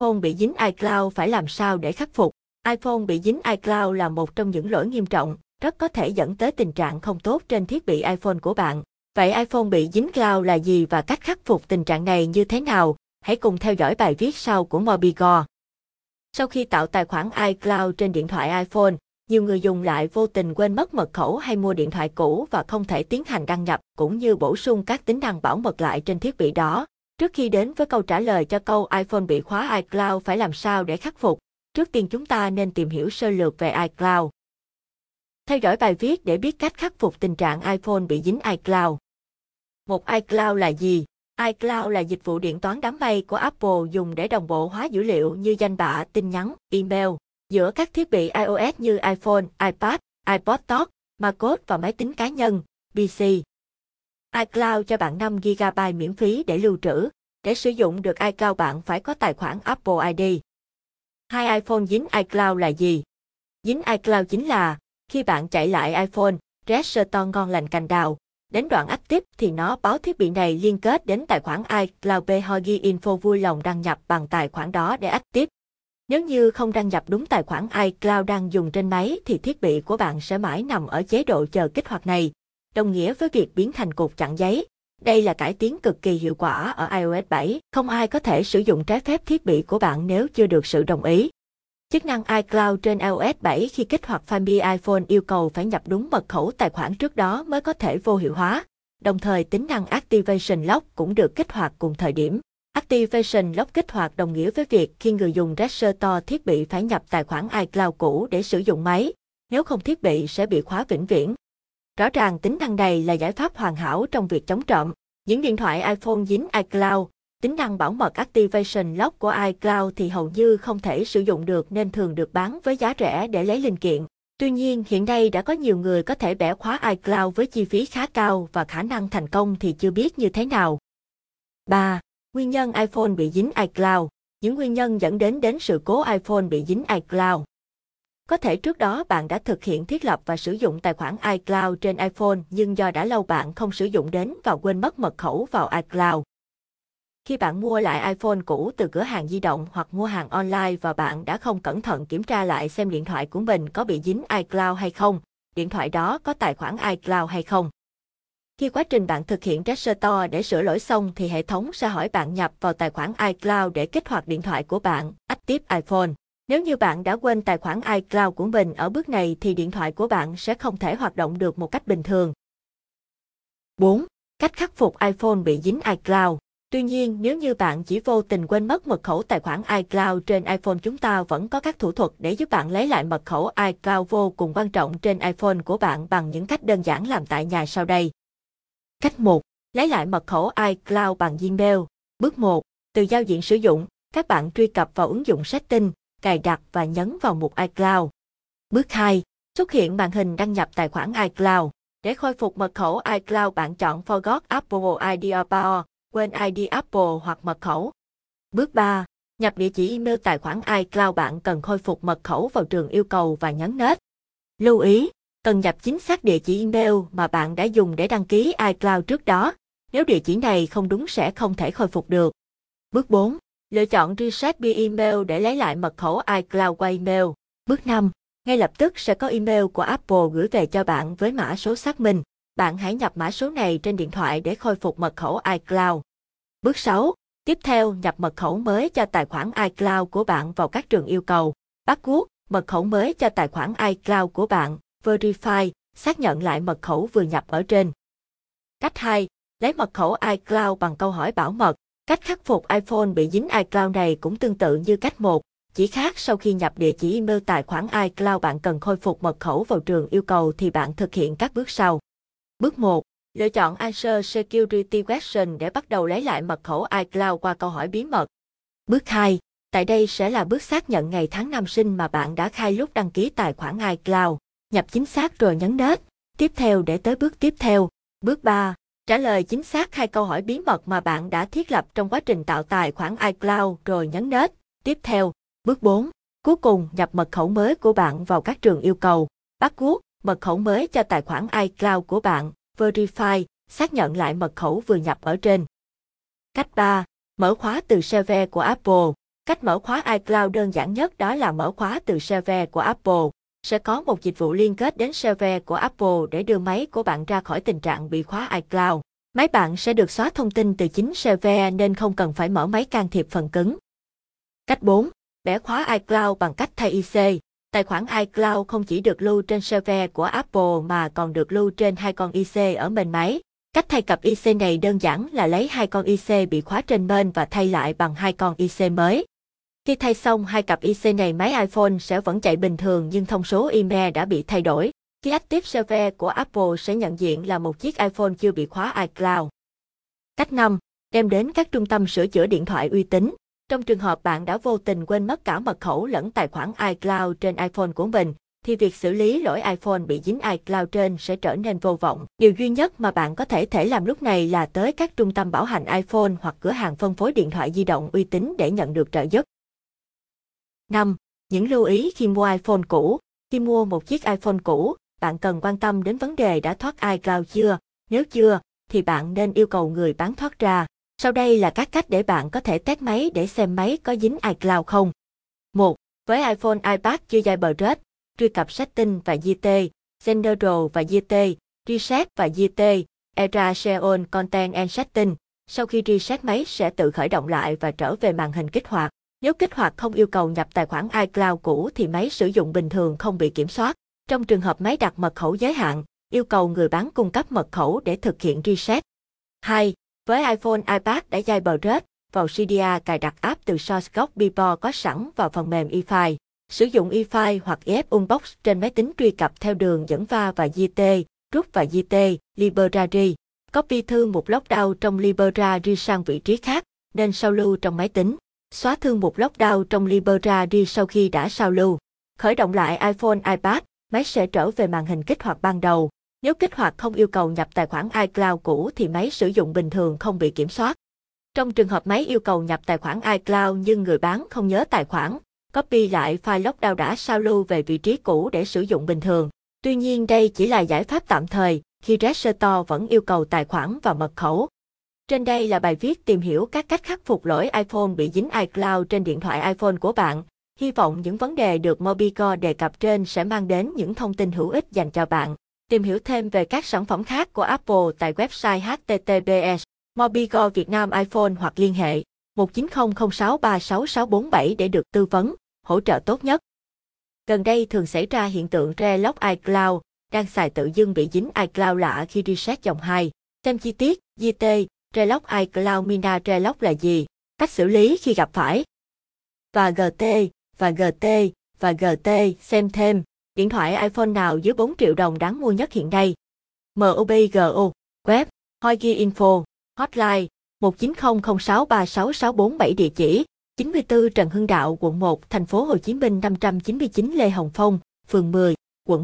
iPhone bị dính iCloud phải làm sao để khắc phục? iPhone bị dính iCloud là một trong những lỗi nghiêm trọng, rất có thể dẫn tới tình trạng không tốt trên thiết bị iPhone của bạn. Vậy iPhone bị dính iCloud là gì và cách khắc phục tình trạng này như thế nào? Hãy cùng theo dõi bài viết sau của MobiGo. Sau khi tạo tài khoản iCloud trên điện thoại iPhone, nhiều người dùng lại vô tình quên mất mật khẩu hay mua điện thoại cũ và không thể tiến hành đăng nhập cũng như bổ sung các tính năng bảo mật lại trên thiết bị đó. Trước khi đến với câu trả lời cho câu iPhone bị khóa iCloud phải làm sao để khắc phục, trước tiên chúng ta nên tìm hiểu sơ lược về iCloud. Theo dõi bài viết để biết cách khắc phục tình trạng iPhone bị dính iCloud. Một iCloud là gì? iCloud là dịch vụ điện toán đám mây của Apple dùng để đồng bộ hóa dữ liệu như danh bạ, tin nhắn, email giữa các thiết bị iOS như iPhone, iPad, iPod Touch, macOS và máy tính cá nhân, PC. iCloud cho bạn 5GB miễn phí để lưu trữ. Để sử dụng được iCloud bạn phải có tài khoản Apple ID. Hai iPhone dính iCloud là gì? Dính iCloud chính là khi bạn chạy lại iPhone, rest to ngon lành cành đào. Đến đoạn Active thì nó báo thiết bị này liên kết đến tài khoản iCloud Behogi Info vui lòng đăng nhập bằng tài khoản đó để Active. Nếu như không đăng nhập đúng tài khoản iCloud đang dùng trên máy thì thiết bị của bạn sẽ mãi nằm ở chế độ chờ kích hoạt này, đồng nghĩa với việc biến thành cục chặn giấy. Đây là cải tiến cực kỳ hiệu quả ở iOS 7. Không ai có thể sử dụng trái phép thiết bị của bạn nếu chưa được sự đồng ý. Chức năng iCloud trên iOS 7 khi kích hoạt Family iPhone yêu cầu phải nhập đúng mật khẩu tài khoản trước đó mới có thể vô hiệu hóa. Đồng thời tính năng Activation Lock cũng được kích hoạt cùng thời điểm. Activation Lock kích hoạt đồng nghĩa với việc khi người dùng restore thiết bị phải nhập tài khoản iCloud cũ để sử dụng máy, nếu không thiết bị sẽ bị khóa vĩnh viễn. Rõ ràng tính năng này là giải pháp hoàn hảo trong việc chống trộm. Những điện thoại iPhone dính iCloud, tính năng bảo mật Activation Lock của iCloud thì hầu như không thể sử dụng được nên thường được bán với giá rẻ để lấy linh kiện. Tuy nhiên, hiện nay đã có nhiều người có thể bẻ khóa iCloud với chi phí khá cao và khả năng thành công thì chưa biết như thế nào. 3. Nguyên nhân iPhone bị dính iCloud. Những nguyên nhân dẫn đến sự cố iPhone bị dính iCloud. Có thể trước đó bạn đã thực hiện thiết lập và sử dụng tài khoản iCloud trên iPhone nhưng do đã lâu bạn không sử dụng đến và quên mất mật khẩu vào iCloud. Khi bạn mua lại iPhone cũ từ cửa hàng di động hoặc mua hàng online và bạn đã không cẩn thận kiểm tra lại xem điện thoại của mình có bị dính iCloud hay không, điện thoại đó có tài khoản iCloud hay không. Khi quá trình bạn thực hiện restore để sửa lỗi xong thì hệ thống sẽ hỏi bạn nhập vào tài khoản iCloud để kích hoạt điện thoại của bạn, Active iPhone. Nếu như bạn đã quên tài khoản iCloud của mình ở bước này thì điện thoại của bạn sẽ không thể hoạt động được một cách bình thường. 4. Cách khắc phục iPhone bị dính iCloud. Tuy nhiên, nếu như bạn chỉ vô tình quên mất mật khẩu tài khoản iCloud trên iPhone, chúng ta vẫn có các thủ thuật để giúp bạn lấy lại mật khẩu iCloud vô cùng quan trọng trên iPhone của bạn bằng những cách đơn giản làm tại nhà sau đây. Cách 1. Lấy lại mật khẩu iCloud bằng Gmail. Bước 1. Từ giao diện sử dụng, các bạn truy cập vào ứng dụng Settings, cài đặt và nhấn vào mục iCloud. Bước 2. Xuất hiện màn hình đăng nhập tài khoản iCloud. Để khôi phục mật khẩu iCloud, bạn chọn Forgot Apple ID or Power, quên ID Apple hoặc mật khẩu. Bước 3. Nhập địa chỉ email tài khoản iCloud bạn cần khôi phục mật khẩu vào trường yêu cầu và nhấn Next. Lưu ý, cần nhập chính xác địa chỉ email mà bạn đã dùng để đăng ký iCloud trước đó. Nếu địa chỉ này không đúng sẽ không thể khôi phục được. Bước 4. Lựa chọn Reset by Email để lấy lại mật khẩu iCloud qua email. Bước 5. Ngay lập tức sẽ có email của Apple gửi về cho bạn với mã số xác minh. Bạn hãy nhập mã số này trên điện thoại để khôi phục mật khẩu iCloud. Bước 6. Tiếp theo, nhập mật khẩu mới cho tài khoản iCloud của bạn vào các trường yêu cầu. Password, mật khẩu mới cho tài khoản iCloud của bạn. Verify, xác nhận lại mật khẩu vừa nhập ở trên. Cách 2. Lấy mật khẩu iCloud bằng câu hỏi bảo mật. Cách khắc phục iPhone bị dính iCloud này cũng tương tự như cách 1, chỉ khác sau khi nhập địa chỉ email tài khoản iCloud bạn cần khôi phục mật khẩu vào trường yêu cầu thì bạn thực hiện các bước sau. Bước 1. Lựa chọn Answer Security Question để bắt đầu lấy lại mật khẩu iCloud qua câu hỏi bí mật. Bước 2. Tại đây sẽ là bước xác nhận ngày tháng năm sinh mà bạn đã khai lúc đăng ký tài khoản iCloud. Nhập chính xác rồi nhấn Next. Tiếp theo để tới bước tiếp theo. Bước 3. Trả lời chính xác hai câu hỏi bí mật mà bạn đã thiết lập trong quá trình tạo tài khoản iCloud rồi nhấn Next. Tiếp theo, bước 4. Cuối cùng, nhập mật khẩu mới của bạn vào các trường yêu cầu. Password, mật khẩu mới cho tài khoản iCloud của bạn. Verify, xác nhận lại mật khẩu vừa nhập ở trên. Cách 3. Mở khóa từ server của Apple. Cách mở khóa iCloud đơn giản nhất đó là mở khóa từ server của Apple. Sẽ có một dịch vụ liên kết đến server của Apple để đưa máy của bạn ra khỏi tình trạng bị khóa iCloud. Máy bạn sẽ được xóa thông tin từ chính server nên không cần phải mở máy can thiệp phần cứng. Cách 4. Bẻ khóa iCloud bằng cách thay IC. Tài khoản iCloud không chỉ được lưu trên server của Apple mà còn được lưu trên hai con IC ở main máy. Cách thay cặp IC này đơn giản là lấy hai con IC bị khóa trên main và thay lại bằng hai con IC mới. Khi thay xong hai cặp IC này, máy iPhone sẽ vẫn chạy bình thường nhưng thông số email đã bị thay đổi. Khi Active Server của Apple sẽ nhận diện là một chiếc iPhone chưa bị khóa iCloud. Cách 5. Đem đến các trung tâm sửa chữa điện thoại uy tín. Trong trường hợp bạn đã vô tình quên mất cả mật khẩu lẫn tài khoản iCloud trên iPhone của mình, thì việc xử lý lỗi iPhone bị dính iCloud trên sẽ trở nên vô vọng. Điều duy nhất mà bạn có thể làm lúc này là tới các trung tâm bảo hành iPhone hoặc cửa hàng phân phối điện thoại di động uy tín để nhận được trợ giúp. 5. Những lưu ý khi mua iPhone cũ. Khi mua một chiếc iPhone cũ, bạn cần quan tâm đến vấn đề đã thoát iCloud chưa. Nếu chưa, thì bạn nên yêu cầu người bán thoát ra. Sau đây là các cách để bạn có thể test máy để xem máy có dính iCloud không. 1. Với iPhone, iPad chưa jailbreak, truy cập Settings và GT, General và GT, Reset và GT, Era Seon Content and Settings. Sau khi reset, máy sẽ tự khởi động lại và trở về màn hình kích hoạt. Nếu kích hoạt không yêu cầu nhập tài khoản iCloud cũ thì máy sử dụng bình thường không bị kiểm soát. Trong trường hợp máy đặt mật khẩu giới hạn, yêu cầu người bán cung cấp mật khẩu để thực hiện reset. 2. Với iPhone, iPad đã jailbreak, vào Cydia cài đặt app từ source gốc Beeport có sẵn vào phần mềm iFile. Sử dụng iFile hoặc iF Unbox trên máy tính, truy cập theo đường dẫn va và GT, rút và GT, Library. Copy thư mục Lockdown trong Library sang vị trí khác, nên sao lưu trong máy tính. Xóa thư mục Lockdown trong Library sau khi đã sao lưu. Khởi động lại iPhone, iPad, máy sẽ trở về màn hình kích hoạt ban đầu. Nếu kích hoạt không yêu cầu nhập tài khoản iCloud cũ thì máy sử dụng bình thường không bị kiểm soát. Trong trường hợp máy yêu cầu nhập tài khoản iCloud nhưng người bán không nhớ tài khoản, copy lại file Lockdown đã sao lưu về vị trí cũ để sử dụng bình thường. Tuy nhiên đây chỉ là giải pháp tạm thời, khi Restore vẫn yêu cầu tài khoản và mật khẩu. Trên đây là bài viết tìm hiểu các cách khắc phục lỗi iPhone bị dính iCloud trên điện thoại iPhone của bạn. Hy vọng những vấn đề được MobiGo đề cập trên sẽ mang đến những thông tin hữu ích dành cho bạn. Tìm hiểu thêm về các sản phẩm khác của Apple tại website https://mobigo Vietnam iPhone hoặc liên hệ 1900636647 để được tư vấn, hỗ trợ tốt nhất. Gần đây thường xảy ra hiện tượng relock iCloud, đang xài tự dưng bị dính iCloud lạ khi reset dòng 2. Xem chi tiết, GT, relock iCloud Mina relock là gì, cách xử lý khi gặp phải. Và GT, xem thêm. Điện thoại iPhone nào dưới 4 triệu đồng đáng mua nhất hiện nay? MobiGo, web, Hoigi Info, hotline 1900636647, địa chỉ 94 Trần Hưng Đạo, quận 1, thành phố Hồ Chí Minh, 599 Lê Hồng Phong, phường 10.